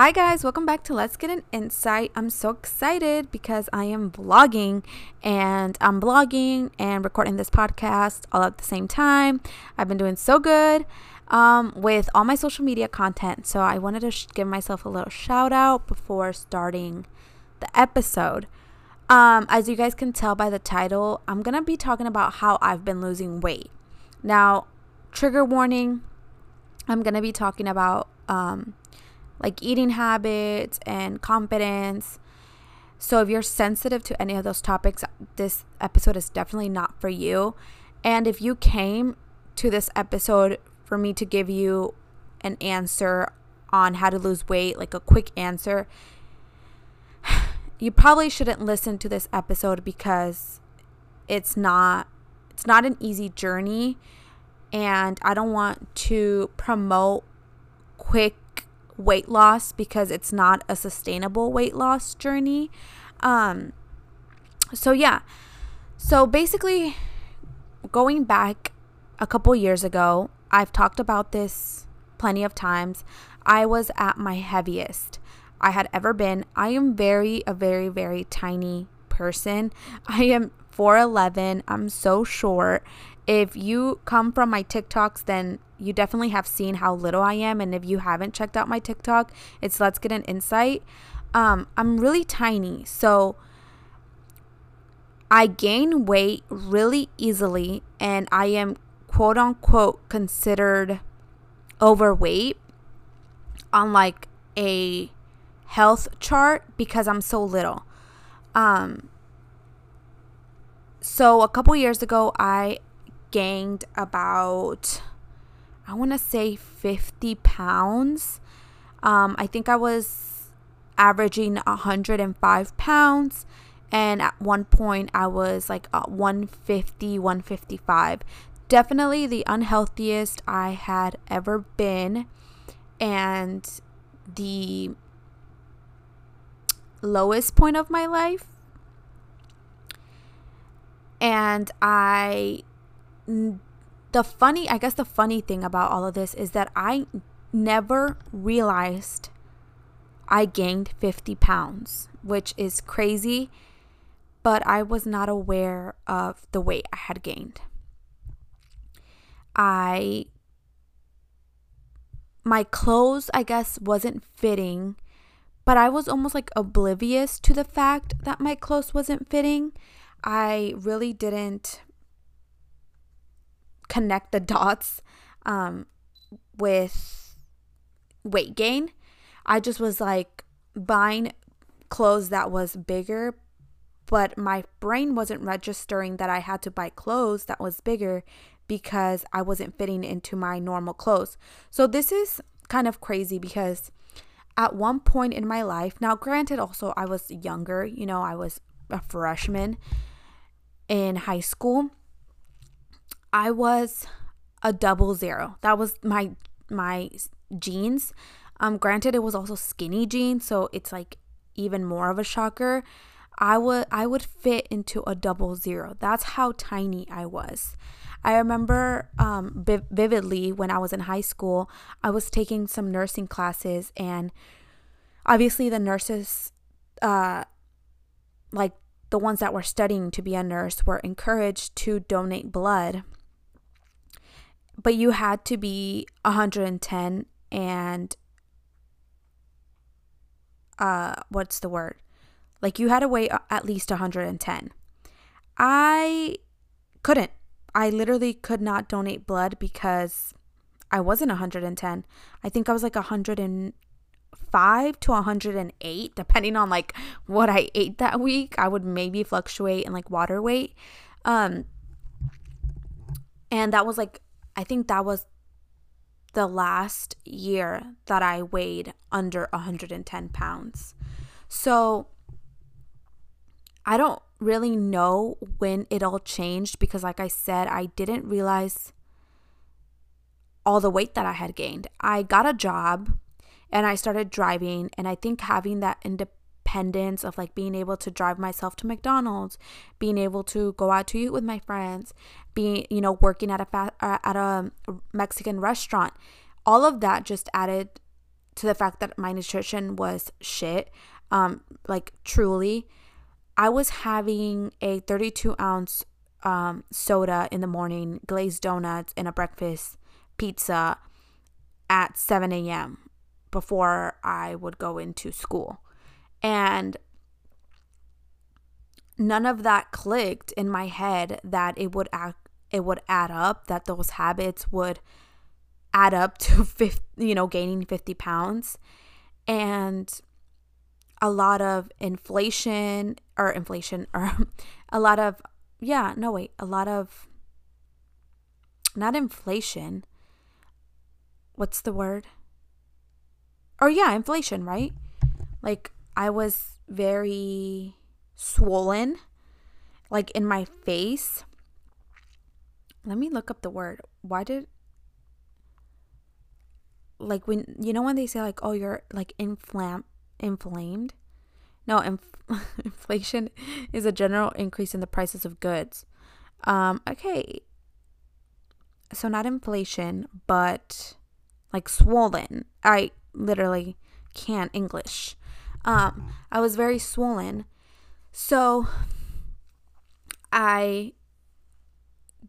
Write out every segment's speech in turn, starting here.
Hi guys, welcome back to Let's Get an Insight. I'm so excited because I am vlogging and I'm blogging and recording this podcast all at the same time. I've been doing so good with all my social media content, so I wanted to give myself a little shout out before starting the episode. As you guys can tell by the title, I'm gonna be talking about how I've been losing weight. Now, trigger warning, I'm gonna be talking about like eating habits and confidence. So if you're sensitive to any of those topics, this episode is definitely not for you. And if you came to this episode for me to give you an answer on how to lose weight, like a quick answer, you probably shouldn't listen to this episode because it's not an easy journey, and I don't want to promote quick weight loss because it's not a sustainable weight loss journey. So basically, going back a couple years ago, I've talked about this plenty of times. I was at my heaviest I had ever been. I am a very, very tiny person. I am 4'11". I'm so short. If you come from my TikToks, then you definitely have seen how little I am. And if you haven't checked out my TikTok, it's Let's Get an Insight. I'm really tiny. So I gain weight really easily, and I am quote unquote considered overweight on like a health chart because I'm so little. So a couple years ago, I gained about, I want to say 50 pounds. I think I was averaging 105 pounds. And at one point I was like 150, 155. Definitely the unhealthiest I had ever been. And the lowest point of my life. And the funny thing about all of this is that I never realized I gained 50 pounds, which is crazy, but I was not aware of the weight I had gained. My clothes, I guess, wasn't fitting, but I was almost like oblivious to the fact that my clothes wasn't fitting. I really didn't connect the dots with weight gain. I just was like buying clothes that was bigger, but my brain wasn't registering that I had to buy clothes that was bigger because I wasn't fitting into my normal clothes. So this is kind of crazy because at one point in my life, now granted also I was younger, you know, I was a freshman in high school, I was a 00. That was my jeans. Granted, it was also skinny jeans, so it's like even more of a shocker. I would fit into a 00. That's how tiny I was. I remember vividly when I was in high school, I was taking some nursing classes, and obviously the nurses, like the ones that were studying to be a nurse, were encouraged to donate blood. But you had to be 110 and what's the word? Like you had to weigh at least 110. I couldn't. I literally could not donate blood because I wasn't 110. I think I was like 105 to 108, depending on like what I ate that week. I would maybe fluctuate in like water weight. And that was like, I think that was the last year that I weighed under 110 pounds. So I don't really know when it all changed because, like I said, I didn't realize all the weight that I had gained. I got a job and I started driving, and I think having that independence of like being able to drive myself to McDonald's, being able to go out to eat with my friends, being, you know, working at a Mexican restaurant, all of that just added to the fact that my nutrition was shit, like truly, I was having a 32-ounce soda in the morning, glazed donuts, and a breakfast pizza at 7 a.m. before I would go into school. And none of that clicked in my head that it would add up, that those habits would add up to gaining 50 pounds. And a lot of inflation, right? Like, I was very swollen, like in my face. Let me look up the word. When they say like, oh, you're like inflamed. No, inflation is a general increase in the prices of goods. Okay. So not inflation, but like swollen. I literally can't English. I was very swollen. So I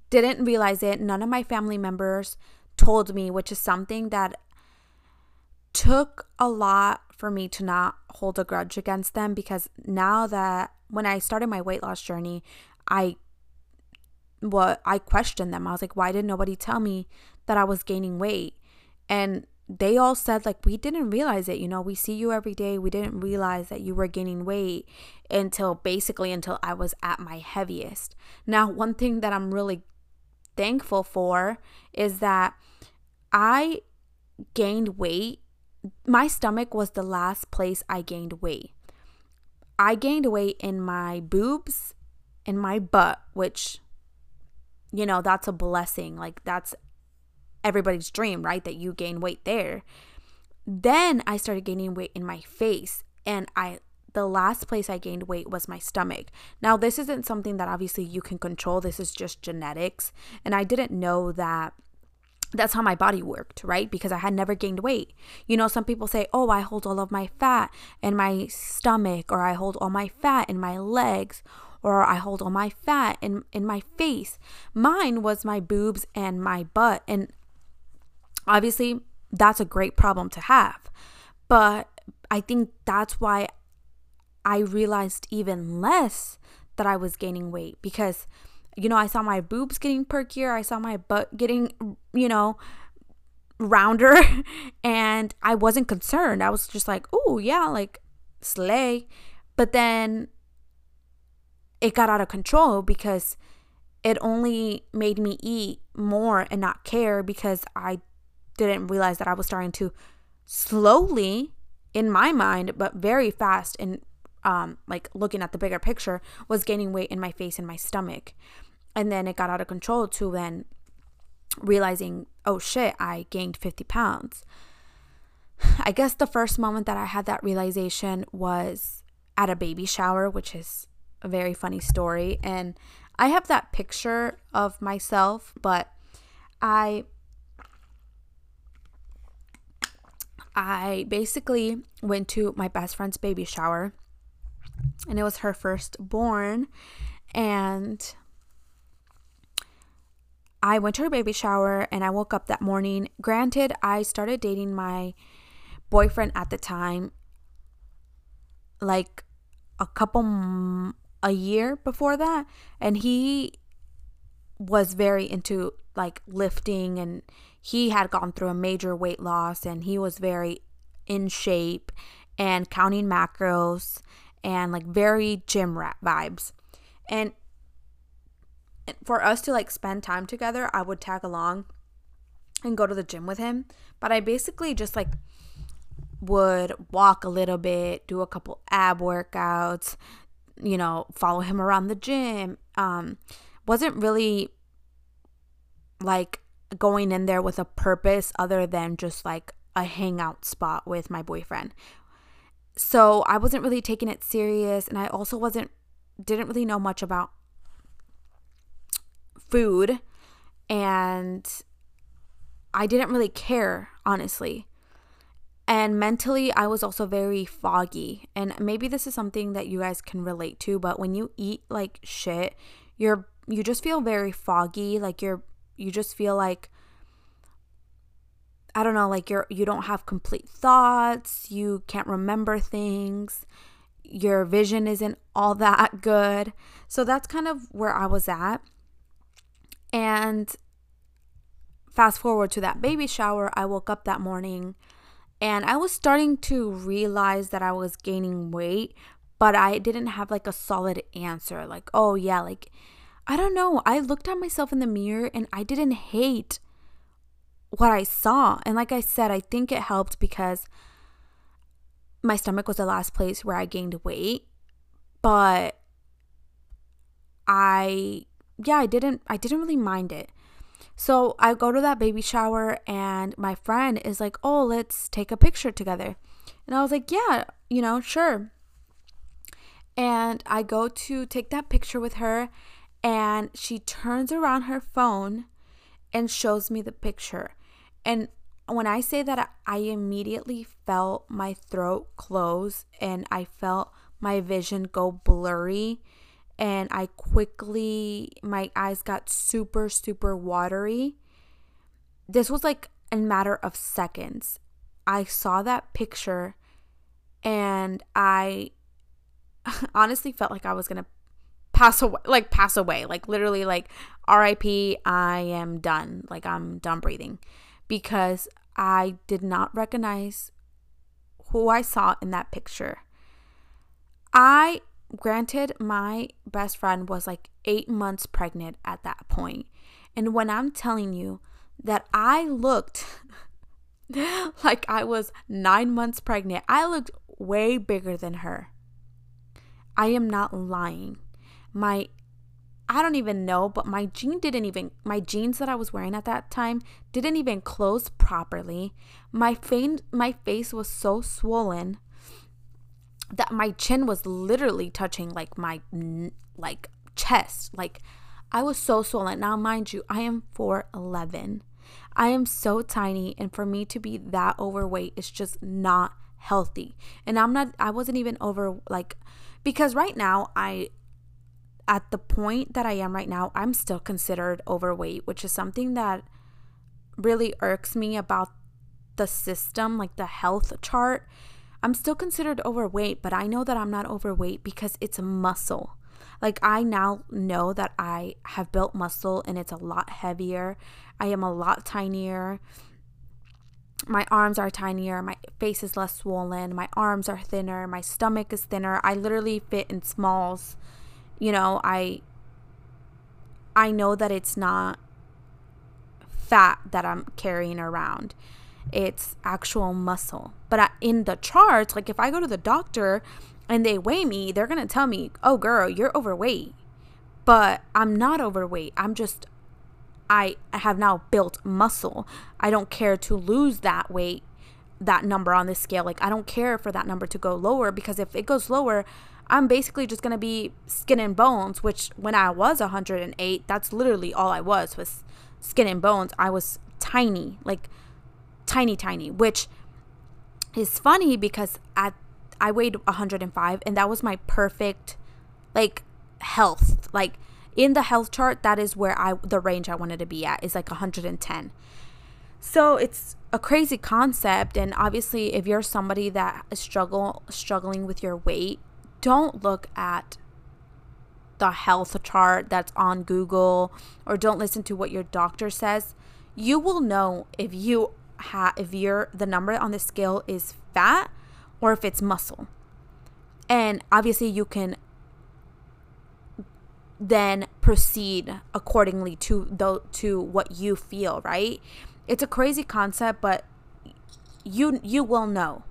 didn't realize it. None of my family members told me, which is something that took a lot for me to not hold a grudge against them, because now that when I started my weight loss journey, I questioned them. I was like, why did nobody tell me that I was gaining weight? And they all said like, we didn't realize it. We see you every day. We didn't realize that you were gaining weight until I was at my heaviest. Now, one thing that I'm really thankful for is that I gained weight. My stomach was the last place I gained weight. I gained weight in my boobs, in my butt, which, that's a blessing. Like, that's everybody's dream, right? That you gain weight there. Then I started gaining weight in my face, and the last place I gained weight was my stomach. Now, this isn't something that obviously you can control. This is just genetics. And I didn't know that that's how my body worked, right? Because I had never gained weight. Some people say, oh, I hold all of my fat in my stomach, or I hold all my fat in my legs, or I hold all my fat in my face. Mine was my boobs and my butt. And obviously, that's a great problem to have. But I think that's why I realized even less that I was gaining weight, because, I saw my boobs getting perkier. I saw my butt getting, rounder, and I wasn't concerned. I was just like, oh yeah, like slay. But then it got out of control, because it only made me eat more and not care, because I didn't realize that I was starting to slowly, in my mind, but very fast and like looking at the bigger picture, was gaining weight in my face and my stomach. And then it got out of control to then realizing, oh shit, I gained 50 pounds. I guess the first moment that I had that realization was at a baby shower, which is a very funny story. And I have that picture of myself, but I basically went to my best friend's baby shower, and it was her firstborn, and I went to her baby shower, and I woke up that morning. Granted, I started dating my boyfriend at the time, like a year before that, and he was very into like lifting, and he had gone through a major weight loss, and he was very in shape and counting macros, and like very gym rat vibes. And for us to like spend time together, I would tag along and go to the gym with him, but I basically just like would walk a little bit, do a couple ab workouts, follow him around the gym. Wasn't really like going in there with a purpose other than just like a hangout spot with my boyfriend. So I wasn't really taking it serious, and I also didn't really know much about food, and I didn't really care, honestly. And mentally, I was also very foggy. And maybe this is something that you guys can relate to, but when you eat like shit, you just feel very foggy. Like you just feel like, I don't know, like you don't have complete thoughts, you can't remember things, your vision isn't all that good. So that's kind of where I was at. And fast forward to that baby shower, I woke up that morning and I was starting to realize that I was gaining weight, but I didn't have like a solid answer. Like, oh yeah, like, I don't know. I looked at myself in the mirror and I didn't hate what I saw. And like I said, I think it helped because my stomach was the last place where I gained weight, but I didn't really mind it. So I go to that baby shower and my friend is like, oh, let's take a picture together. And I was like, yeah, you know, sure. And I go to take that picture with her and she turns around her phone and shows me the picture. And when I say that, I immediately felt my throat close and I felt my vision go blurry. And my eyes got super, super watery. This was like a matter of seconds. I saw that picture and I honestly felt like I was going to pass away. Like literally like RIP, I am done. Like I'm done breathing because I did not recognize who I saw in that picture. Granted, my best friend was like 8 months pregnant at that point. And when I'm telling you that I looked like I was 9 months pregnant, I looked way bigger than her. I am not lying. I don't even know, but my jeans that I was wearing at that time didn't even close properly. My face was so swollen that my chin was literally touching like my chest. Like I was so swollen. Now mind you, I am 4'11". I am so tiny, and for me to be that overweight is just not healthy. And I wasn't even over, like, because right now at the point that I am right now, I'm still considered overweight, which is something that really irks me about the system, like the health chart. I'm still considered overweight, but I know that I'm not overweight because it's a muscle. Like I now know that I have built muscle and it's a lot heavier. I am a lot tinier. My arms are tinier. My face is less swollen. My arms are thinner. My stomach is thinner. I literally fit in smalls. You know, I know that it's not fat that I'm carrying around. It's actual muscle. But in the charts, like if I go to the doctor and they weigh me, they're going to tell me, oh girl, you're overweight. But I'm not overweight. I have now built muscle. I don't care to lose that weight, that number on the scale. Like I don't care for that number to go lower, because if it goes lower, I'm basically just going to be skin and bones, which when I was 108, that's literally all I was skin and bones. I was tiny, like tiny, which is funny because I weighed 105 and that was my perfect like health, like in the health chart. That is where the range I wanted to be at is like 110. So it's a crazy concept. And obviously if you're somebody that is struggling with your weight, don't look at the health chart that's on Google, or don't listen to what your doctor says. You will know if you're the number on the scale is fat or if it's muscle. And obviously you can then proceed accordingly to what you feel, right? It's a crazy concept, but you will know.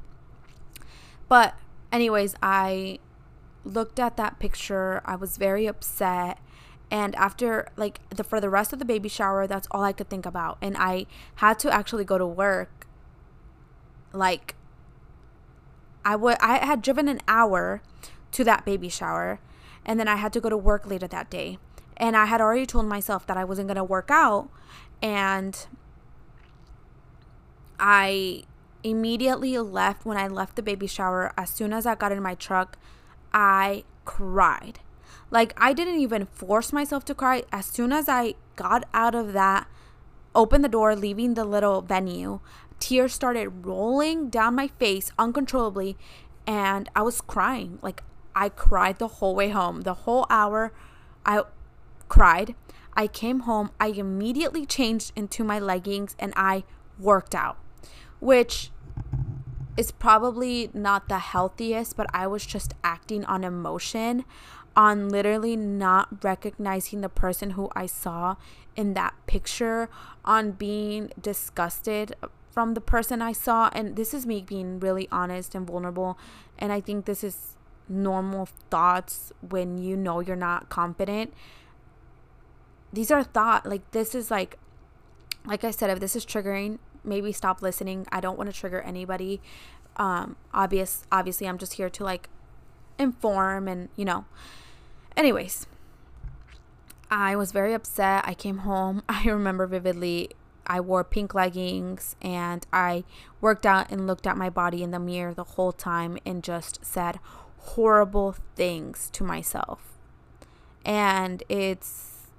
But anyways, I looked at that picture. I was very upset. And after, like, for the rest of the baby shower, that's all I could think about. And I had to actually go to work. Like, I had driven an hour to that baby shower. And then I had to go to work later that day. And I had already told myself that I wasn't going to work out. And I immediately left when I left the baby shower. As soon as I got in my truck, I cried. Like, I didn't even force myself to cry. As soon as I got out of that, opened the door, leaving the little venue, tears started rolling down my face uncontrollably, and I was crying. Like, I cried the whole way home. The whole hour, I cried. I came home. I immediately changed into my leggings, and I worked out, which is probably not the healthiest, but I was just acting on emotion, on literally not recognizing the person who I saw in that picture, on being disgusted from the person I saw. And this is me being really honest and vulnerable, and I think this is normal thoughts when you know you're not confident. These are thought, like, this is like I said, if this is triggering, maybe stop listening. I don't want to trigger anybody. Obviously I'm just here to like inform, and you know. Anyways, I was very upset. I came home. I remember vividly, I wore pink leggings and I worked out and looked at my body in the mirror the whole time and just said horrible things to myself. And it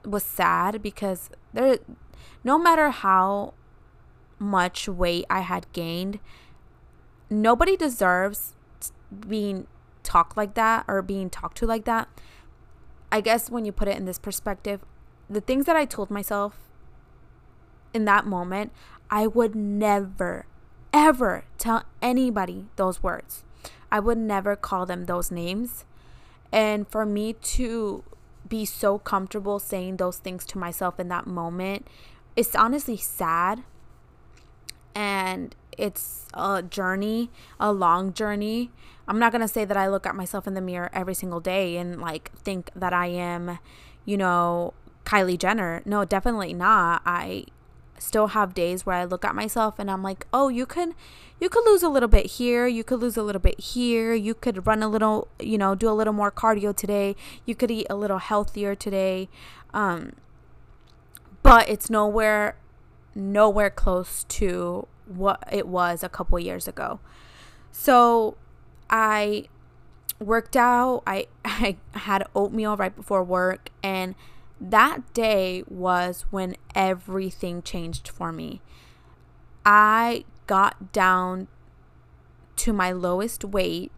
was sad because there, no matter how much weight I had gained, nobody deserves being talked like that or being talked to like that. I guess when you put it in this perspective, the things that I told myself in that moment, I would never, ever tell anybody those words. I would never call them those names. And for me to be so comfortable saying those things to myself in that moment, it's honestly sad. And it's a journey, a long journey. I'm not going to say that I look at myself in the mirror every single day and like think that I am, you know, Kylie Jenner. No, definitely not. I still have days where I look at myself and I'm like, oh, you could lose a little bit here, you could lose a little bit here, you could run a little, you know, do a little more cardio today, you could eat a little healthier today, but it's nowhere close to what it was a couple years ago. So I worked out, I had oatmeal right before work, and that day was when everything changed for me. I got down to my lowest weight,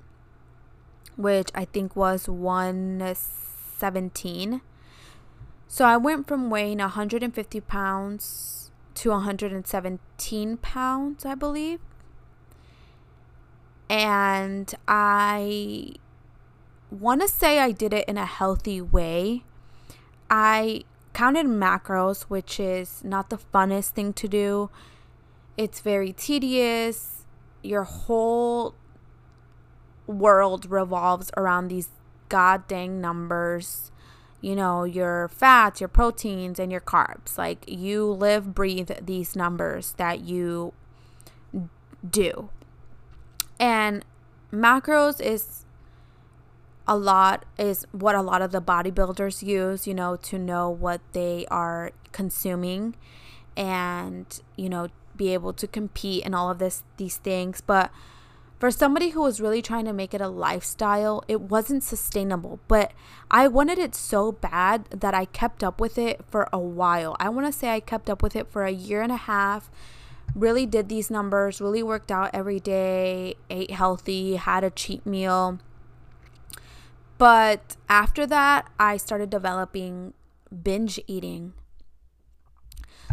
which I think was 117. So I went from weighing 150 pounds to 117 pounds, I believe. And I want to say I did it in a healthy way. I counted macros, which is not the funnest thing to do. It's very tedious. Your whole world revolves around these goddamn numbers. You know, your fats, your proteins, and your carbs. Like, you live, breathe these numbers that you do. And macros is what a lot of the bodybuilders use, you know, to know what they are consuming and, you know, be able to compete and all of these things. But for somebody who was really trying to make it a lifestyle, it wasn't sustainable. But I wanted it so bad that I kept up with it for a while. I want to say I kept up with it for a year and a half. Really did these numbers, really worked out every day, ate healthy, had a cheat meal. But after that, I started developing binge eating.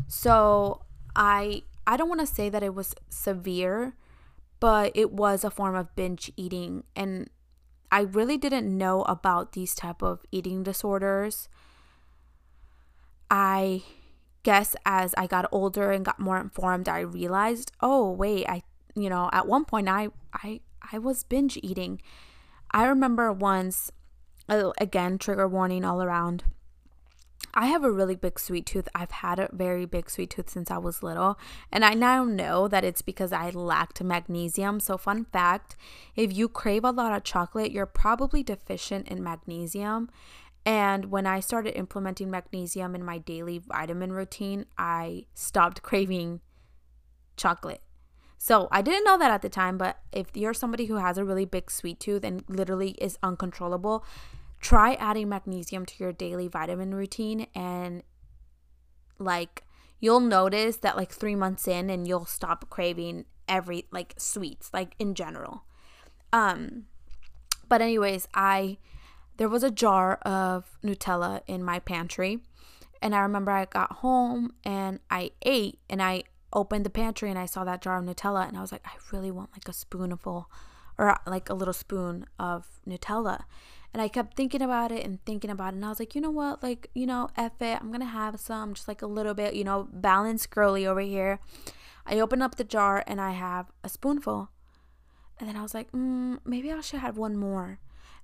So I don't want to say that it was severe, but it was a form of binge eating. And I really didn't know about these type of eating disorders. I guess as I got older and got more informed, I realized, oh, wait, at one point I was binge eating. I remember once, again, trigger warning all around, I have a really big sweet tooth. I've had a very big sweet tooth since I was little, and I now know that it's because I lacked magnesium. So fun fact, if you crave a lot of chocolate, you're probably deficient in magnesium. And when I started implementing magnesium in my daily vitamin routine, I stopped craving chocolate. So I didn't know that at the time, but if you're somebody who has a really big sweet tooth and literally is uncontrollable, try adding magnesium to your daily vitamin routine, and like you'll notice that like 3 months in and you'll stop craving every like sweets, like in general. But anyways, there was a jar of Nutella in my pantry, and I remember I got home and I ate, and I opened the pantry and I saw that jar of Nutella, and I was like, I really want like a spoonful or like a little spoon of Nutella. And I kept thinking about it, and I was like, you know what, like, you know, F it, I'm gonna have some, just like a little bit, you know, balance girly over here. I open up the jar and I have a spoonful, and then I was like, maybe I should have one more,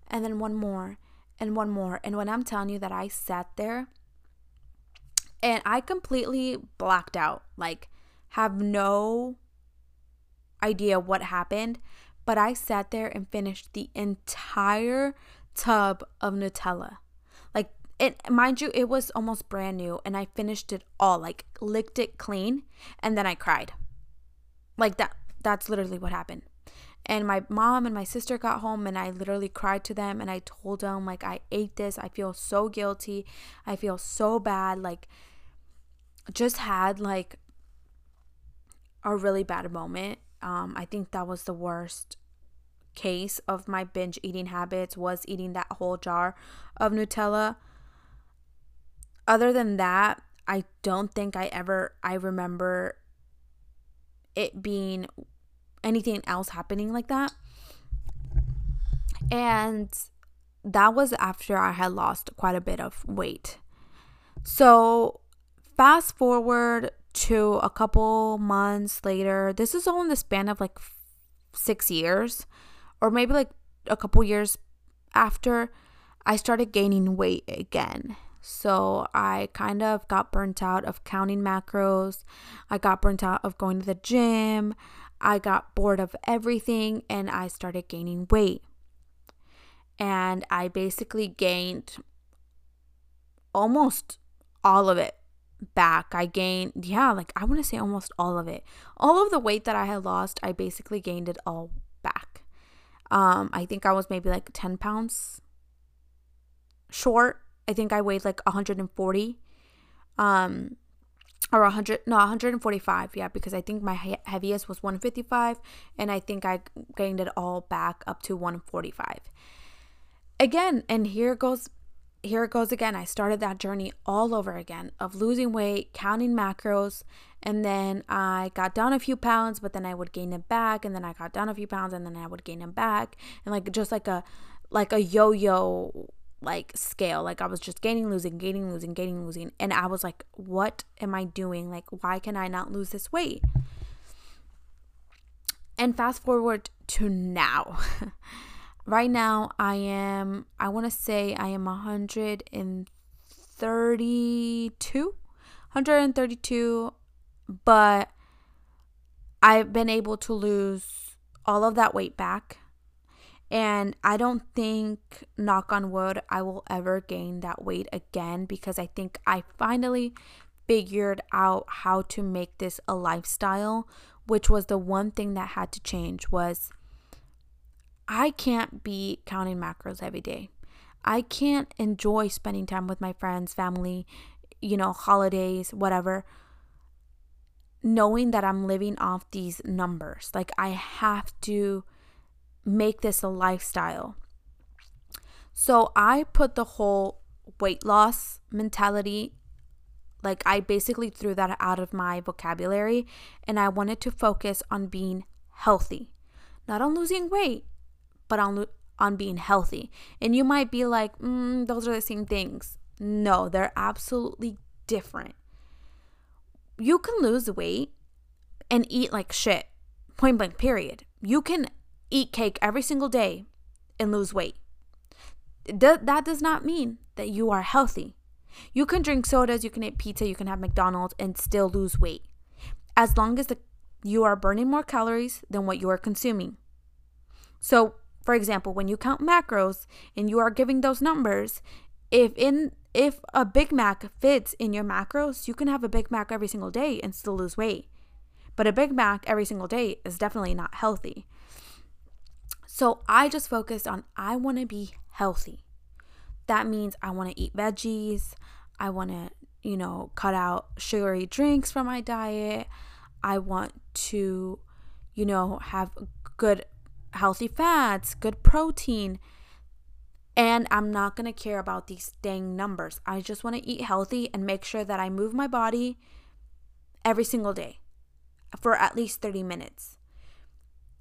and then one more, and one more. And when I'm telling you that I sat there and I completely blacked out, like have no idea what happened, but I sat there and finished the entire tub of Nutella. Like, it, mind you, it was almost brand new, and I finished it all, like licked it clean, and then I cried. Like that's literally what happened. And my mom and my sister got home, and I literally cried to them, and I told them like, I ate this, I feel so guilty, I feel so bad, like just had like a really bad moment. I think that was the worst case of my binge eating habits, was eating that whole jar of Nutella. Other than that, I don't think I remember it being anything else happening like that. And that was after I had lost quite a bit of weight. So fast forward to a couple months later, this is all in the span of like 6 years, or maybe like a couple years after, I started gaining weight again. So I kind of got burnt out of counting macros, I got burnt out of going to the gym, I got bored of everything, and I started gaining weight. And I basically gained almost all of it back. I gained, yeah, like I want to say almost all of it. All of the weight that I had lost, I basically gained it all back. I think I was maybe like 10 pounds short. I think I weighed like 140 or 145, yeah, because I think my heaviest was 155, and I think I gained it all back up to 145 again. And here it goes again. I started that journey all over again of losing weight, counting macros, and then I got down a few pounds, but then I would gain it back, and then I got down a few pounds, and then I would gain them back, and like just like a yo-yo like scale. Like I was just gaining, losing, and I was like, what am I doing? Like, why can I not lose this weight? And fast forward to now. Right now, I want to say I am 132, but I've been able to lose all of that weight back. And I don't think, knock on wood, I will ever gain that weight again, because I think I finally figured out how to make this a lifestyle, which was the one thing that had to change was, I can't be counting macros every day. I can't enjoy spending time with my friends, family, you know, holidays, whatever, knowing that I'm living off these numbers. Like I have to make this a lifestyle. So I put the whole weight loss mentality, like I basically threw that out of my vocabulary, and I wanted to focus on being healthy, not on losing weight, but on being healthy. And you might be like, those are the same things. No, they're absolutely different. You can lose weight and eat like shit, point blank, period. You can eat cake every single day and lose weight. That does not mean that you are healthy. You can drink sodas, you can eat pizza, you can have McDonald's and still lose weight, as long as you are burning more calories than what you are consuming. So for example, when you count macros and you are giving those numbers, if a Big Mac fits in your macros, you can have a Big Mac every single day and still lose weight, But a Big Mac every single day is definitely not healthy. So I just focused on, I want to be healthy. That means I want to eat veggies. I want to, cut out sugary drinks from my diet. I want to, have good healthy fats, good protein. And I'm not going to care about these dang numbers. I just want to eat healthy and make sure that I move my body every single day for at least 30 minutes.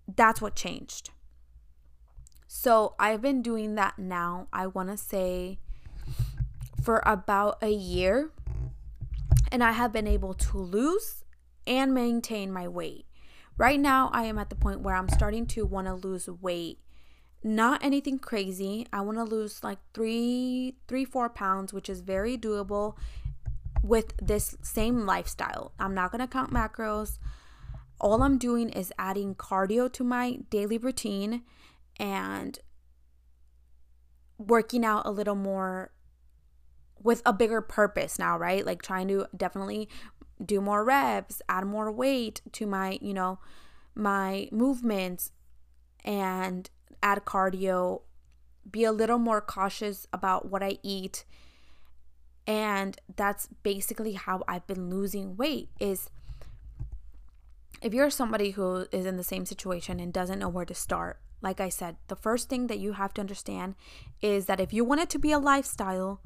That's what changed. So I've been doing that now, I want to say, for about a year. And I have been able to lose and maintain my weight. Right now, I am at the point where I'm starting to want to lose weight. Not anything crazy. I want to lose like 3-4 pounds, which is very doable with this same lifestyle. I'm not going to count macros. All I'm doing is adding cardio to my daily routine and working out a little more with a bigger purpose now, right? Like trying to definitely do more reps, add more weight to my, my movements, and add cardio, be a little more cautious about what I eat. And that's basically how I've been losing weight. Is if you're somebody who is in the same situation and doesn't know where to start, like I said, the first thing that you have to understand is that if you want it to be a lifestyle,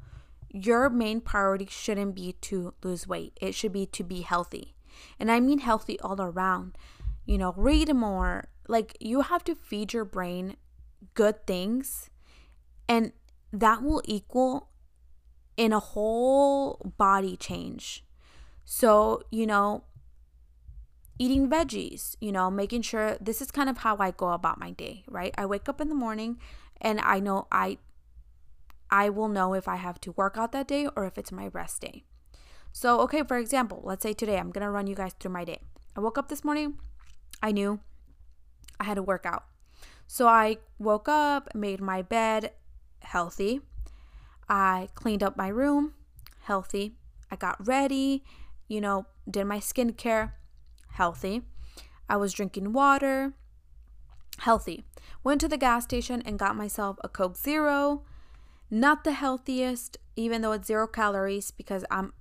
your main priority shouldn't be to lose weight. It should be to be healthy. And I mean healthy all around. Read more. Like, you have to feed your brain good things, and that will equal in a whole body change. So, eating veggies, making sure, this is kind of how I go about my day, right? I wake up in the morning and I know I will know if I have to work out that day or if it's my rest day. So, okay, for example, let's say today, I'm going to run you guys through my day. I woke up this morning, I knew I had to work out. So I woke up, made my bed, healthy. I cleaned up my room, healthy. I got ready, did my skincare, healthy. I was drinking water, healthy. Went to the gas station and got myself a Coke Zero. Not the healthiest, even though it's 0 calories, because I'm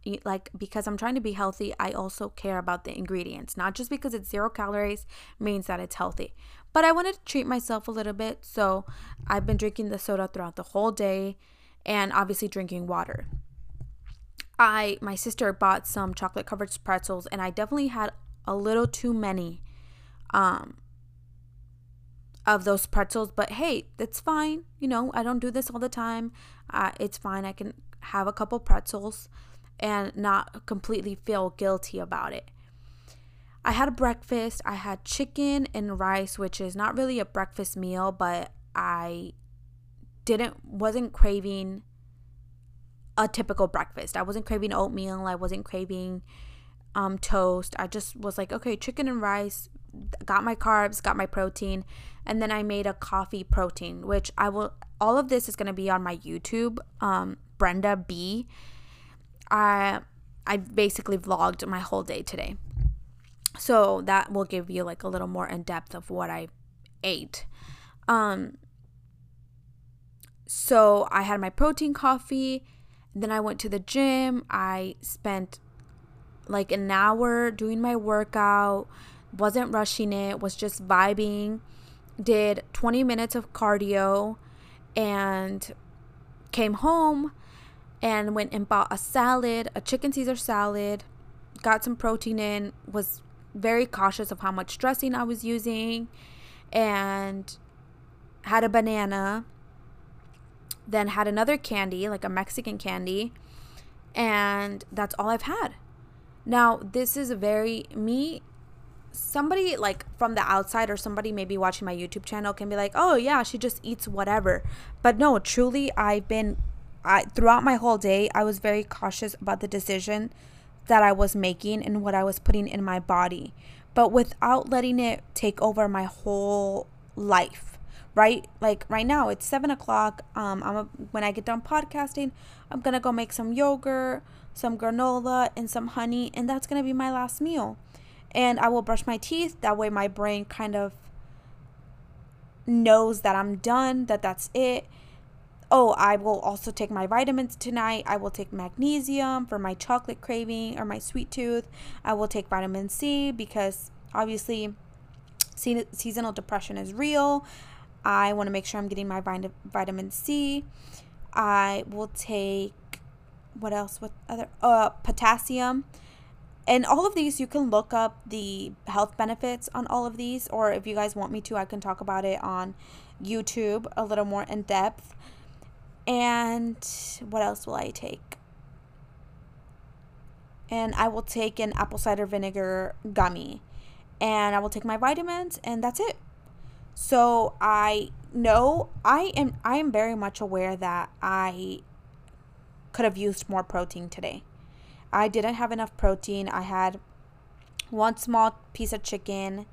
trying to be healthy. I also care about the ingredients. Not just because it's 0 calories means that it's healthy, but I wanted to treat myself a little bit. So I've been drinking the soda throughout the whole day, and obviously drinking water. My sister bought some chocolate covered pretzels, and I definitely had a little too many of those pretzels, but hey, that's fine. I don't do this all the time. It's fine. I can have a couple pretzels and not completely feel guilty about it. I had a breakfast. I had chicken and rice, which is not really a breakfast meal, but I wasn't craving a typical breakfast. I wasn't craving oatmeal. I wasn't craving toast. I just was like, okay, chicken and rice, got my carbs, got my protein. And then I made a coffee protein, which all of this is going to be on my YouTube, Brenda B. I basically vlogged my whole day today. So that will give you like a little more in depth of what I ate. So I had my protein coffee, then I went to the gym. I spent like an hour doing my workout, wasn't rushing it, was just vibing, did 20 minutes of cardio, and came home and went and bought a salad, a chicken Caesar salad, got some protein in, was very cautious of how much dressing I was using, and had a banana. Then had another candy, like a Mexican candy, and that's all I've had. Now, this is very me. Somebody like from the outside, or somebody maybe watching my YouTube channel, can be like, oh yeah, she just eats whatever. But no, truly, throughout my whole day, I was very cautious about the decision that I was making and what I was putting in my body, but without letting it take over my whole life. Right? Like right now, it's 7:00. When I get done podcasting, I'm going to go make some yogurt, some granola, and some honey. And that's going to be my last meal. and I will brush my teeth. That way my brain kind of knows that I'm done, that that's it. Oh, I will also take my vitamins tonight. I will take magnesium for my chocolate craving or my sweet tooth. I will take vitamin C because obviously seasonal depression is real. I want to make sure I'm getting my vitamin C. I will take, what else? What other? Potassium. And all of these, you can look up the health benefits on all of these, or if you guys want me to, I can talk about it on YouTube a little more in depth. And what else will I take? And I will take an apple cider vinegar gummy. And I will take my vitamins, and that's it. So I know I am very much aware that I could have used more protein today. I didn't have enough protein. I had one small piece of chicken,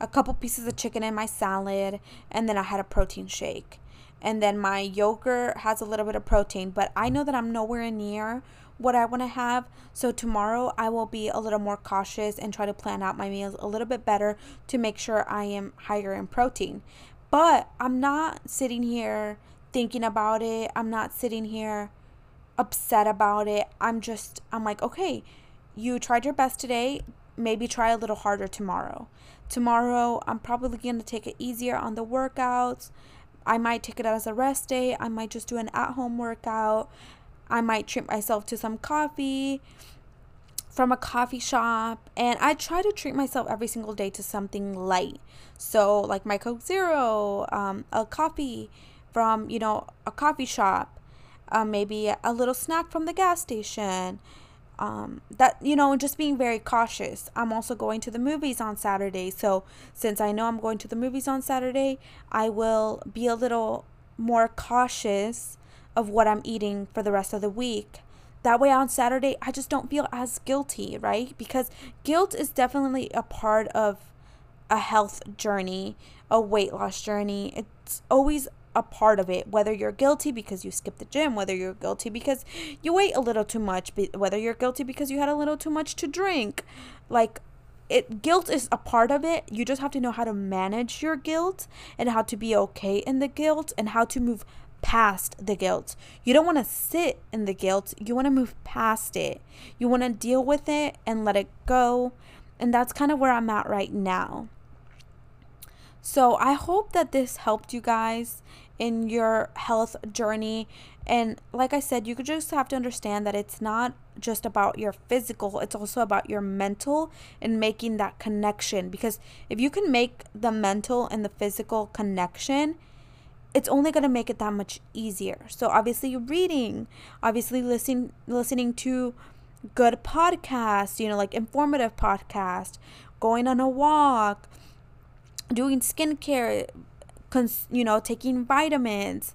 a couple pieces of chicken in my salad, and then I had a protein shake. And then my yogurt has a little bit of protein, but I know that I'm nowhere near what I want to have. So tomorrow I will be a little more cautious and try to plan out my meals a little bit better to make sure I am higher in protein. But I'm not sitting here thinking about it. I'm not sitting here upset about it. I'm like, okay, you tried your best today. Maybe try a little harder tomorrow. Tomorrow I'm probably going to take it easier on the workouts. I might take it as a rest day. I might just do an at-home workout. I might treat myself to some coffee from a coffee shop. And I try to treat myself every single day to something light. So like my Coke Zero, a coffee from, you know, a coffee shop, maybe a little snack from the gas station. That, you know, just being very cautious. I'm also going to the movies on Saturday. So since I know I'm going to the movies on Saturday, I will be a little more cautious of what I'm eating for the rest of the week. That way on Saturday, I just don't feel as guilty, right? Because guilt is definitely a part of a health journey, a weight loss journey. It's always a part of it, whether you're guilty because you skipped the gym, whether you're guilty because you ate a little too much, whether you're guilty because you had a little too much to drink. Like, guilt is a part of it. You just have to know how to manage your guilt and how to be okay in the guilt and how to move past the guilt. You don't want to sit in the guilt. You want to move past it. You want to deal with it and let it go. And that's kind of where I'm at right now. So I hope that this helped you guys in your health journey. And like I said, you could just have to understand that it's not just about your physical, it's also about your mental and making that connection. Because if you can make the mental and the physical connection, it's only going to make it that much easier. So obviously reading, obviously listening to good podcasts, you know, like informative podcasts, going on a walk, doing skincare, you know, taking vitamins,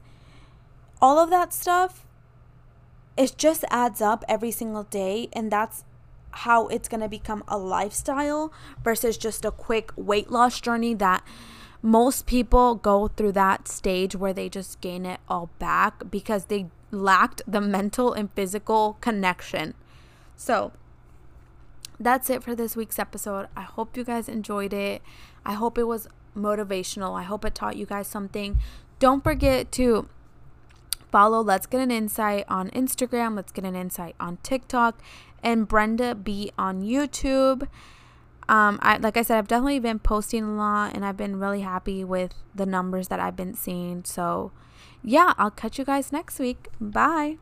all of that stuff, it just adds up every single day. And that's how it's going to become a lifestyle versus just a quick weight loss journey that most people go through that stage where they just gain it all back because they lacked the mental and physical connection. So that's it for this week's episode. I hope you guys enjoyed it. I hope it was motivational. I hope it taught you guys something. Don't forget to follow Let's Get an Insight on Instagram, Let's Get an Insight on TikTok, and Brenda B on YouTube. Like I said, I've definitely been posting a lot, and I've been really happy with the numbers that I've been seeing. So yeah, I'll catch you guys next week. Bye.